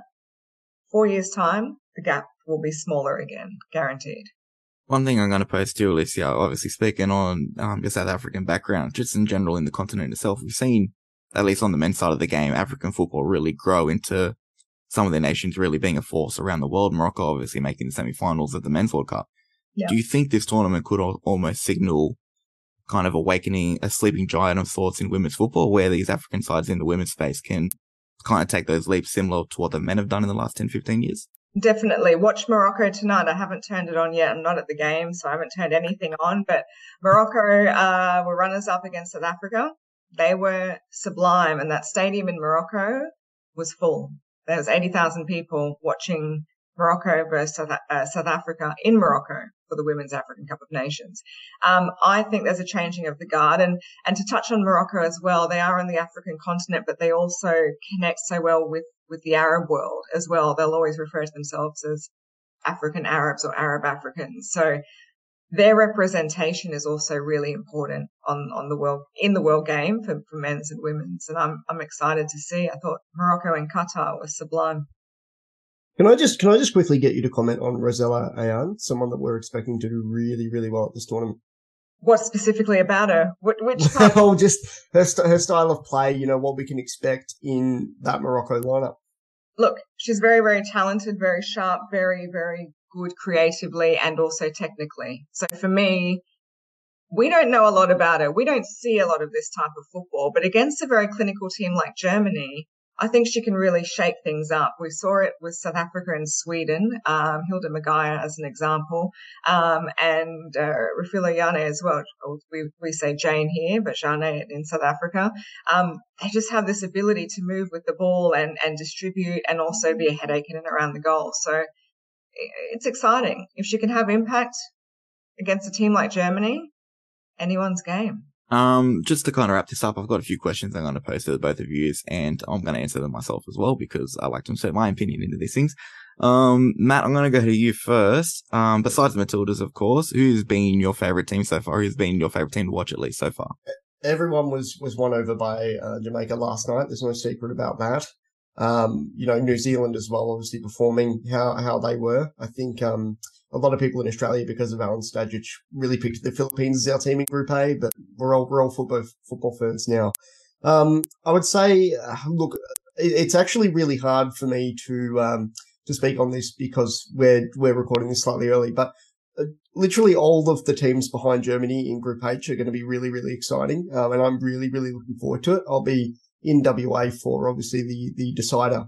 4 years' time, the gap will be smaller again, guaranteed. One thing I'm going to pose to Elissia, obviously speaking on your South African background, just in general in the continent itself, we've seen, at least on the men's side of the game, African football really grow into some of the nations really being a force around the world. Morocco obviously making the semi-finals at the Men's World Cup. Yeah. Do you think this tournament could almost signal kind of awakening a sleeping giant of sorts in women's football, where these African sides in the women's space can kind of take those leaps similar to what the men have done in the last 10, 15 years? Definitely. Watch Morocco tonight. I haven't turned it on yet. I'm not at the game, so I haven't turned anything on. But Morocco were runners-up against South Africa. They were sublime, and that stadium in Morocco was full. There was 80,000 people watching Morocco versus South Africa in Morocco for the Women's African Cup of Nations. I think there's a changing of the guard. And to touch on Morocco as well, they are on the African continent, but they also connect so well with the Arab world as well. They'll always refer to themselves as African Arabs or Arab Africans. So their representation is also really important on the world, in the world game for men's and women's. And I'm excited to see. I thought Morocco and Qatar was sublime. Can I just quickly get you to comment on Rosella Ayan, someone that we're expecting to do really, really well at this tournament? What specifically about her? Which part? Well, just her style of play, you know, what we can expect in that Morocco lineup. Look, she's very, very talented, very sharp, very, very good creatively and also technically. So for me, we don't know a lot about her. We don't see a lot of this type of football, but against a very clinical team like Germany, I think she can really shake things up. We saw it with South Africa and Sweden, Hilda Magaya as an example, and Raffaella Jane as well. We say Jane here, but Jane in South Africa. They just have this ability to move with the ball and distribute and also be a headache in and around the goal. So it's exciting. If she can have impact against a team like Germany, anyone's game. Just to kind of wrap this up, I've got a few questions I'm going to pose to the both of you, and I'm going to answer them myself as well because I like to insert my opinion into these things. Matt, I'm going to go to you first. Besides Matildas, of course, who's been your favourite team so far? Who's been your favourite team to watch at least so far? Everyone was won over by Jamaica last night. There's no secret about that. You know, New Zealand as well, obviously performing how they were. I think a lot of people in Australia, because of Alan Stadjic, really picked the Philippines as our team in Group A, but we're all football fans now. I would say, look, it's actually really hard for me to speak on this because we're recording this slightly early, but literally all of the teams behind Germany in Group H are going to be really, really exciting, and I'm really, really looking forward to it. I'll be in WA for, obviously, the decider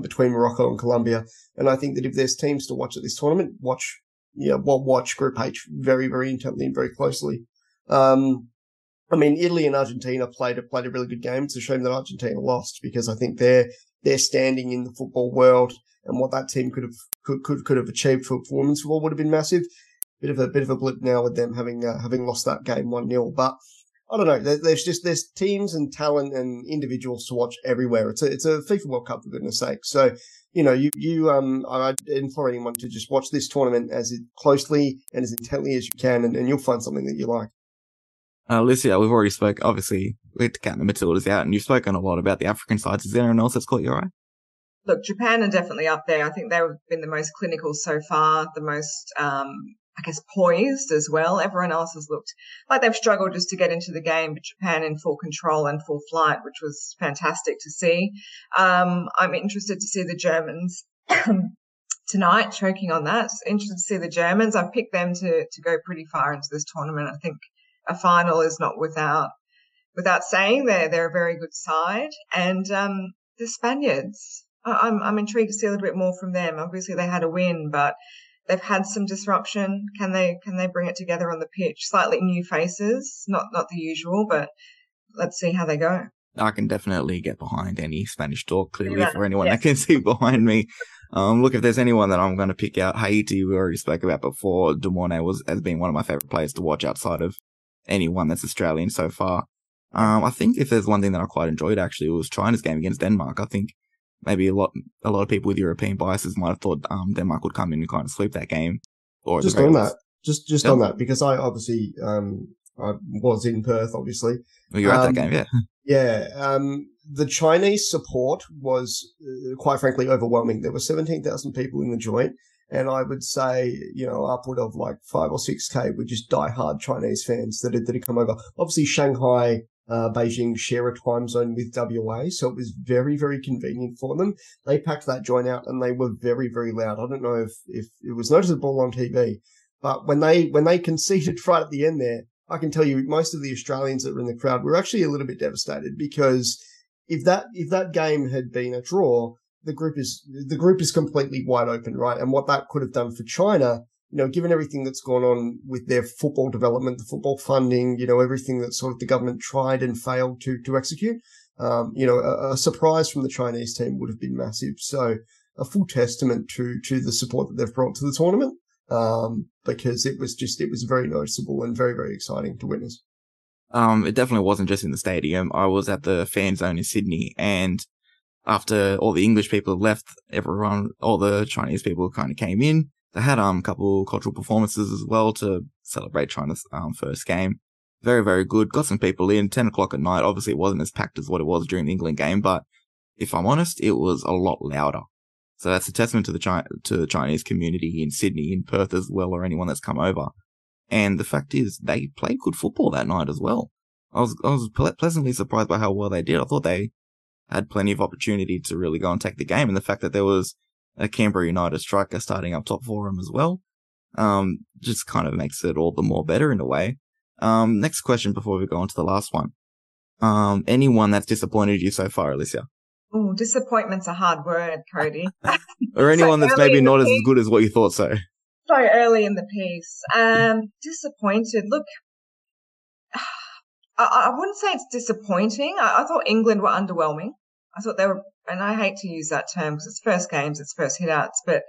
between Morocco and Colombia. And I think that if there's teams to watch at this tournament, watch Group H very, very intently and very closely. I mean, Italy and Argentina played a really good game. It's a shame that Argentina lost because I think their standing in the football world and what that team could have achieved for women's football would have been massive. Bit of a blip now with them having lost that game 1-0, but I don't know. There's teams and talent and individuals to watch everywhere. It's a FIFA World Cup, for goodness sake. So, you know, I implore anyone to just watch this tournament as closely and as intently as you can, and you'll find something that you like. Elissia, we've already spoke. Obviously, we had to count the Matildas out, and you've spoken a lot about the African sides. Is there anyone else that's caught your eye? Look, Japan are definitely up there. I think they've been the most clinical so far, the most I guess poised as well. Everyone else has looked like they've struggled just to get into the game, but Japan in full control and full flight, which was fantastic to see. I'm interested to see the Germans tonight, choking on that. Interested to see the Germans. I've picked them to go pretty far into this tournament. I think a final is not without saying. They're a very good side. And the Spaniards, I'm intrigued to see a little bit more from them. Obviously they had a win, but they've had some disruption. Can they bring it together on the pitch? Slightly new faces, not the usual, but let's see how they go. I can definitely get behind any Spanish talk, clearly, for anyone that can see behind me. Look, if there's anyone that I'm going to pick out, Haiti, we already spoke about before. Dumornay has been one of my favourite players to watch outside of anyone that's Australian so far. I think if there's one thing that I quite enjoyed, actually, was China's game against Denmark. I think maybe a lot of people with European biases might have thought Denmark would come in and kind of sweep that game. Or just on that, just on that, because I obviously I was in Perth, obviously. Well, you were at that game, yeah. Yeah, the Chinese support was, quite frankly, overwhelming. There were 17,000 people in the joint, and I would say, you know, upward of like 5 or 6K were just diehard Chinese fans that had come over. Obviously, Shanghai, Beijing share a time zone with WA, so it was very, very convenient for them. They packed that joint out, and they were very, very loud. I don't know if it was noticeable on TV, but when they conceded right at the end there, I can tell you most of the Australians that were in the crowd were actually a little bit devastated, because if that game had been a draw, the group is completely wide open, right? And what that could have done for China, you know, given everything that's gone on with their football development, the football funding, you know, everything that sort of the government tried and failed to execute, you know, a surprise from the Chinese team would have been massive. So a full testament to the support that they've brought to the tournament. Because it was very noticeable and very, very exciting to witness. It definitely wasn't just in the stadium. I was at the fan zone in Sydney, and after all the English people had left, all the Chinese people kind of came in. They had, a couple cultural performances as well to celebrate China's, first game. Very, very good. Got some people in 10 o'clock at night. Obviously it wasn't as packed as what it was during the England game, but if I'm honest, it was a lot louder. So that's a testament to the Chinese community in Sydney, in Perth as well, or anyone that's come over. And the fact is, they played good football that night as well. I was pleasantly surprised by how well they did. I thought they had plenty of opportunity to really go and take the game, and the fact that there was a Canberra United striker starting up top for him as well, just kind of makes it all the more better in a way. Next question before we go on to the last one. Anyone that's disappointed you so far, Elissia? Oh, disappointment's a hard word, Cody. Or anyone so that's maybe not as good as what you thought, so early in the piece. Disappointed. Look, I wouldn't say it's disappointing. I thought England were underwhelming. I thought they were, and I hate to use that term because it's first games, it's first hit-outs, but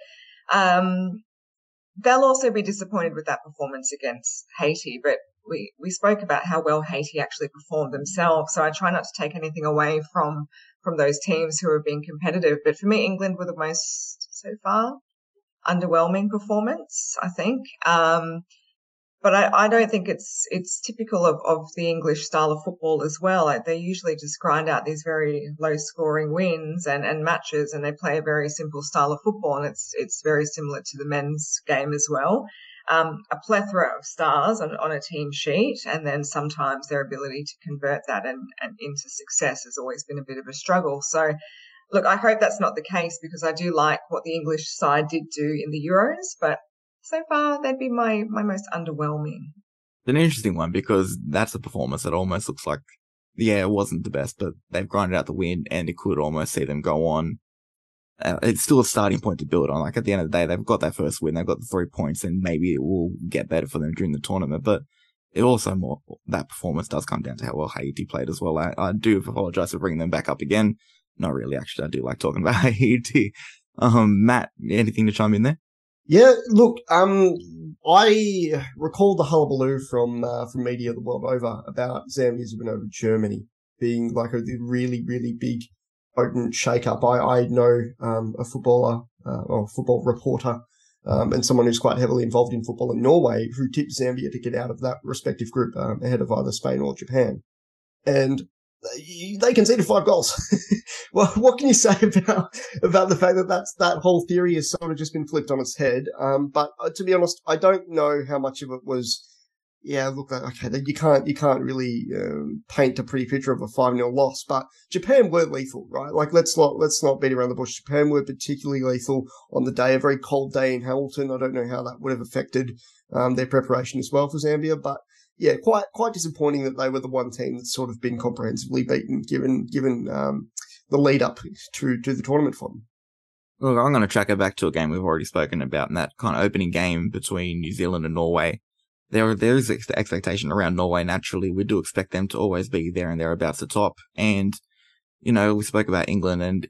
they'll also be disappointed with that performance against Haiti, but we spoke about how well Haiti actually performed themselves, so I try not to take anything away from those teams who are being competitive. But for me, England were the most, so far, underwhelming performance, I think. But I don't think it's typical of the English style of football as well. Like, they usually just grind out these very low-scoring wins and matches, and they play a very simple style of football, and it's very similar to the men's game as well. A plethora of stars on a team sheet, and then sometimes their ability to convert that and into success has always been a bit of a struggle. So, look, I hope that's not the case, because I do like what the English side did do in the Euros, but so far they'd be my most underwhelming. It's an interesting one, because that's a performance that almost looks like, yeah, it wasn't the best, but they've grinded out the win, and it could almost see them go on. It's still a starting point to build on. Like, at the end of the day, they've got that first win, they've got the 3 points, and maybe it will get better for them during the tournament. But it also that performance does come down to how well Haiti played as well. I do apologise for bringing them back up again. Not really, actually. I do like talking about Haiti. Matt, anything to chime in there? Yeah, look, I recall the hullabaloo from media the world over about Zambia's win over Germany being like a really, really big potent shake-up. I know a footballer or football reporter and someone who's quite heavily involved in football in Norway who tipped Zambia to get out of that respective group ahead of either Spain or Japan. And they conceded 5 goals. Well, what can you say about the fact that that whole theory has sort of just been flipped on its head? But to be honest, I don't know how much of it was, yeah, look, okay, you can't really paint a pretty picture of a 5-0 loss, but Japan were lethal, right? Like, let's not beat around the bush. Japan were particularly lethal on the day, a very cold day in Hamilton. I don't know how that would have affected their preparation as well for Zambia, but yeah, quite disappointing that they were the one team that's sort of been comprehensively beaten, given the lead up to the tournament for them. Look, I'm going to track it back to a game we've already spoken about, and that kind of opening game between New Zealand and Norway. There is expectation around Norway naturally. We do expect them to always be there and thereabouts the top. And, you know, we spoke about England and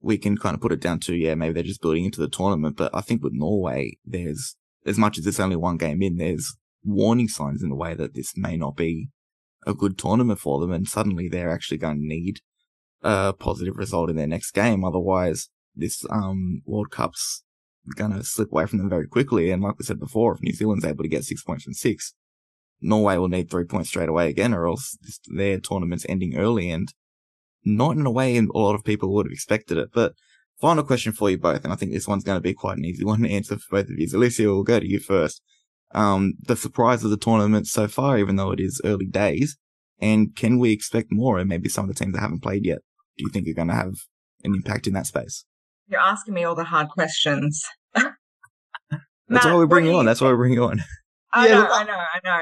we can kind of put it down to, yeah, maybe they're just building into the tournament. But I think with Norway, there's, as much as it's only one game in, there's warning signs in the way that this may not be a good tournament for them. And suddenly they're actually going to need a positive result in their next game. Otherwise, this World Cup's going to slip away from them very quickly. And like we said before, if New Zealand's able to get 6 points from six, Norway will need 3 points straight away again, or else their tournament's ending early, and not in a way a lot of people would have expected it. But final question for you both, and I think this one's going to be quite an easy one to answer for both of you. Elissia, we'll go to you first. The surprise of the tournament so far, even though it is early days, and can we expect more? And maybe some of the teams that haven't played yet, do you think are going to have an impact in that space? You're asking me all the hard questions. That's why we bring you on. That's why we bring you on. I know.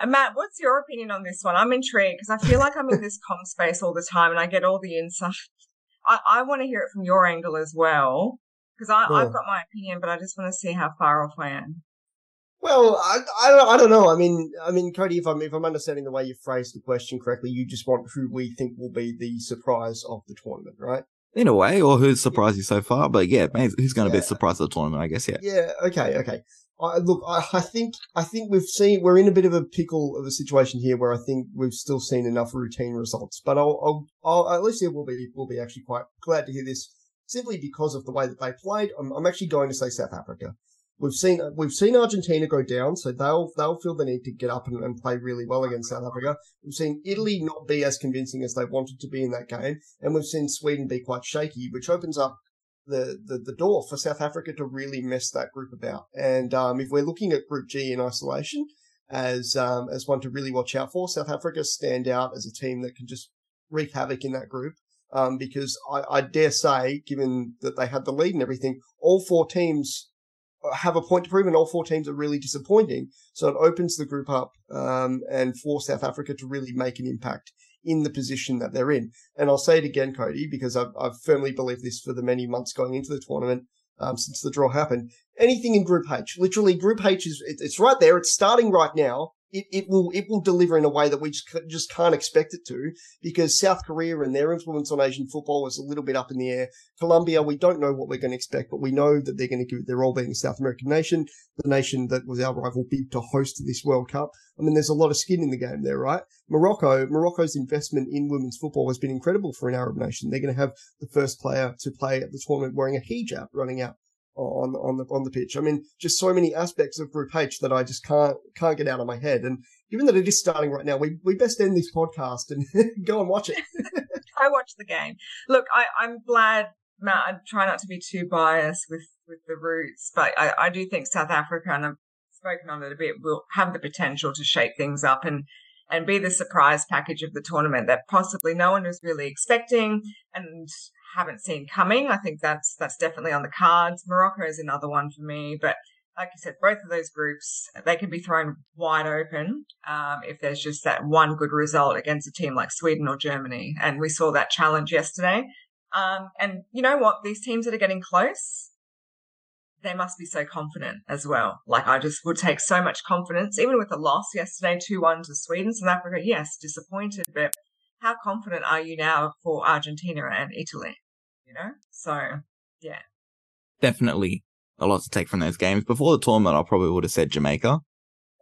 And Matt, what's your opinion on this one? I'm intrigued because I feel like I'm in this comm space all the time and I get all the insight. I want to hear it from your angle as well, because I've got my opinion, but I just want to see how far off I am. Well, I don't know. I mean, Cody, if I'm understanding the way you phrased the question correctly, you just want who we think will be the surprise of the tournament, right? In a way, or who's surprised you so far? But yeah, who's going to be the surprise of the tournament? I guess. Yeah. Yeah. Okay. I think we're in a bit of a pickle of a situation here where I think we've still seen enough routine results. But Elissia will be actually quite glad to hear this, simply because of the way that they played. I'm actually going to say South Africa. We've seen Argentina go down, so they'll feel the need to get up and play really well against South Africa. We've seen Italy not be as convincing as they wanted to be in that game, and we've seen Sweden be quite shaky, which opens up the door for South Africa to really mess that group about. And if we're looking at Group G in isolation as one to really watch out for, South Africa stand out as a team that can just wreak havoc in that group. Because I dare say, given that they had the lead and everything, all four teams have a point to prove, and all four teams are really disappointing. So it opens the group up and for South Africa to really make an impact in the position that they're in. And I'll say it again, Cody, because I've firmly believed this for the many months going into the tournament since the draw happened. Anything in Group H, literally Group H it's right there. It's starting right now. It will deliver in a way that we just can't expect it to, because South Korea and their influence on Asian football is a little bit up in the air. Colombia, we don't know what we're going to expect, but we know that they're going to give it their all, being a South American nation, the nation that was our rival bid to host this World Cup. I mean, there's a lot of skin in the game there, right? Morocco's investment in women's football has been incredible for an Arab nation. They're going to have the first player to play at the tournament wearing a hijab running out on the pitch. I mean, just so many aspects of Group H that I just can't get out of my head. And given that it is starting right now, we best end this podcast and go and watch it. I watch the game. Look, I'm glad, Matt, I try not to be too biased with the roots, but I do think South Africa, and I've spoken on it a bit, will have the potential to shake things up and be the surprise package of the tournament that possibly no one was really expecting and haven't seen coming. I think that's definitely on the cards. Morocco is another one for me, but like you said, both of those groups, they can be thrown wide open if there's just that one good result against a team like Sweden or Germany, and we saw that challenge yesterday. And you know what? These teams that are getting close, they must be so confident as well. Like, I just would take so much confidence, even with the loss yesterday, 2-1 to Sweden. South Africa, yes, disappointed, but how confident are you now for Argentina and Italy? You know? So, yeah. Definitely a lot to take from those games. Before the tournament, I probably would have said Jamaica.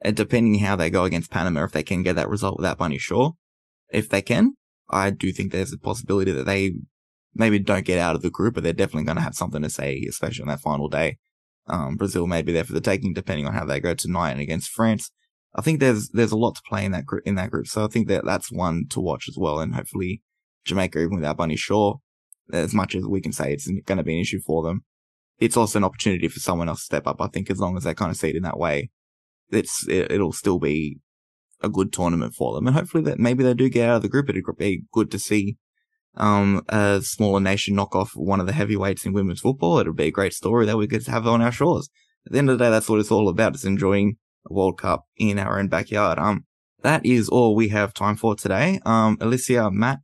And depending how they go against Panama, if they can get that result without Bunny Shaw, if they can, I do think there's a possibility that they maybe don't get out of the group, but they're definitely going to have something to say, especially on that final day. Brazil may be there for the taking, depending on how they go tonight and against France. I think there's a lot to play in that group, so I think that's one to watch as well. And hopefully Jamaica, even without Bunny Shaw, as much as we can say it's going to be an issue for them, it's also an opportunity for someone else to step up. I think as long as they kind of see it in that way, it'll still be a good tournament for them. And hopefully that maybe they do get out of the group. It'd be good to see a smaller nation knock off one of the heavyweights in women's football. It'll be a great story that we could have on our shores. At the end of the day, that's what it's all about. It's enjoying World Cup in our own backyard. That is all we have time for today. Elissia, Matt,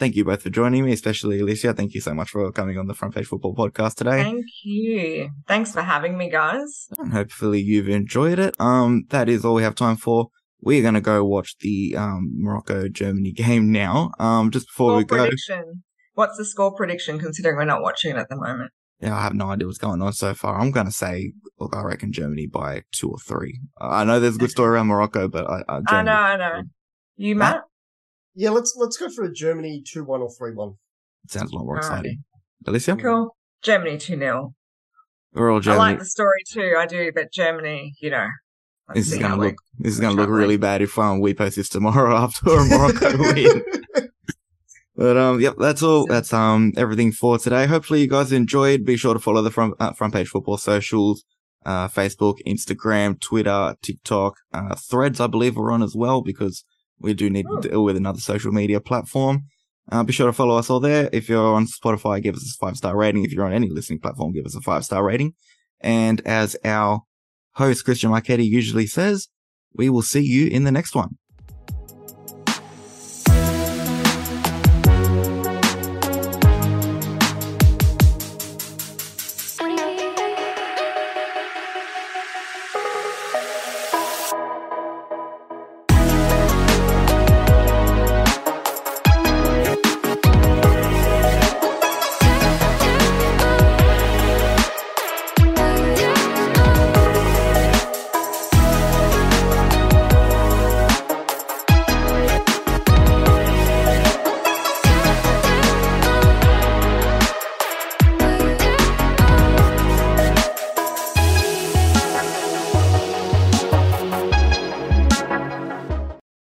Thank you both for joining me, especially Elissia. Thank you so much for coming on the Front Page Football podcast today. Thank you. Thanks for having me, guys. And hopefully you've enjoyed it. That is all we have time for. We're going to go watch the Morocco-Germany game now. Just before we go. Prediction. What's the score prediction, considering we're not watching it at the moment? Yeah, I have no idea what's going on so far. I'm going to say, look, I reckon Germany by 2 or 3. I know there's a good story around Morocco, but I know. You, Matt? Yeah, let's go for a Germany 2-1 or 3-1. Sounds a lot more exciting. Right. Elissia? Cool. Germany 2-0. We're all Germany. I like the story too, I do, but Germany, you know. This is gonna look really bad if we post this tomorrow after a Morocco win. But yep, that's all. That's everything for today. Hopefully you guys enjoyed. Be sure to follow the Front Page Football socials, Facebook, Instagram, Twitter, TikTok, Threads. I believe we're on as well because we do need to deal with another social media platform. Be sure to follow us all there. If you're on Spotify, give us a 5-star rating. If you're on any listening platform, give us a 5-star rating. And as our host Christian Marchetti usually says, we will see you in the next one.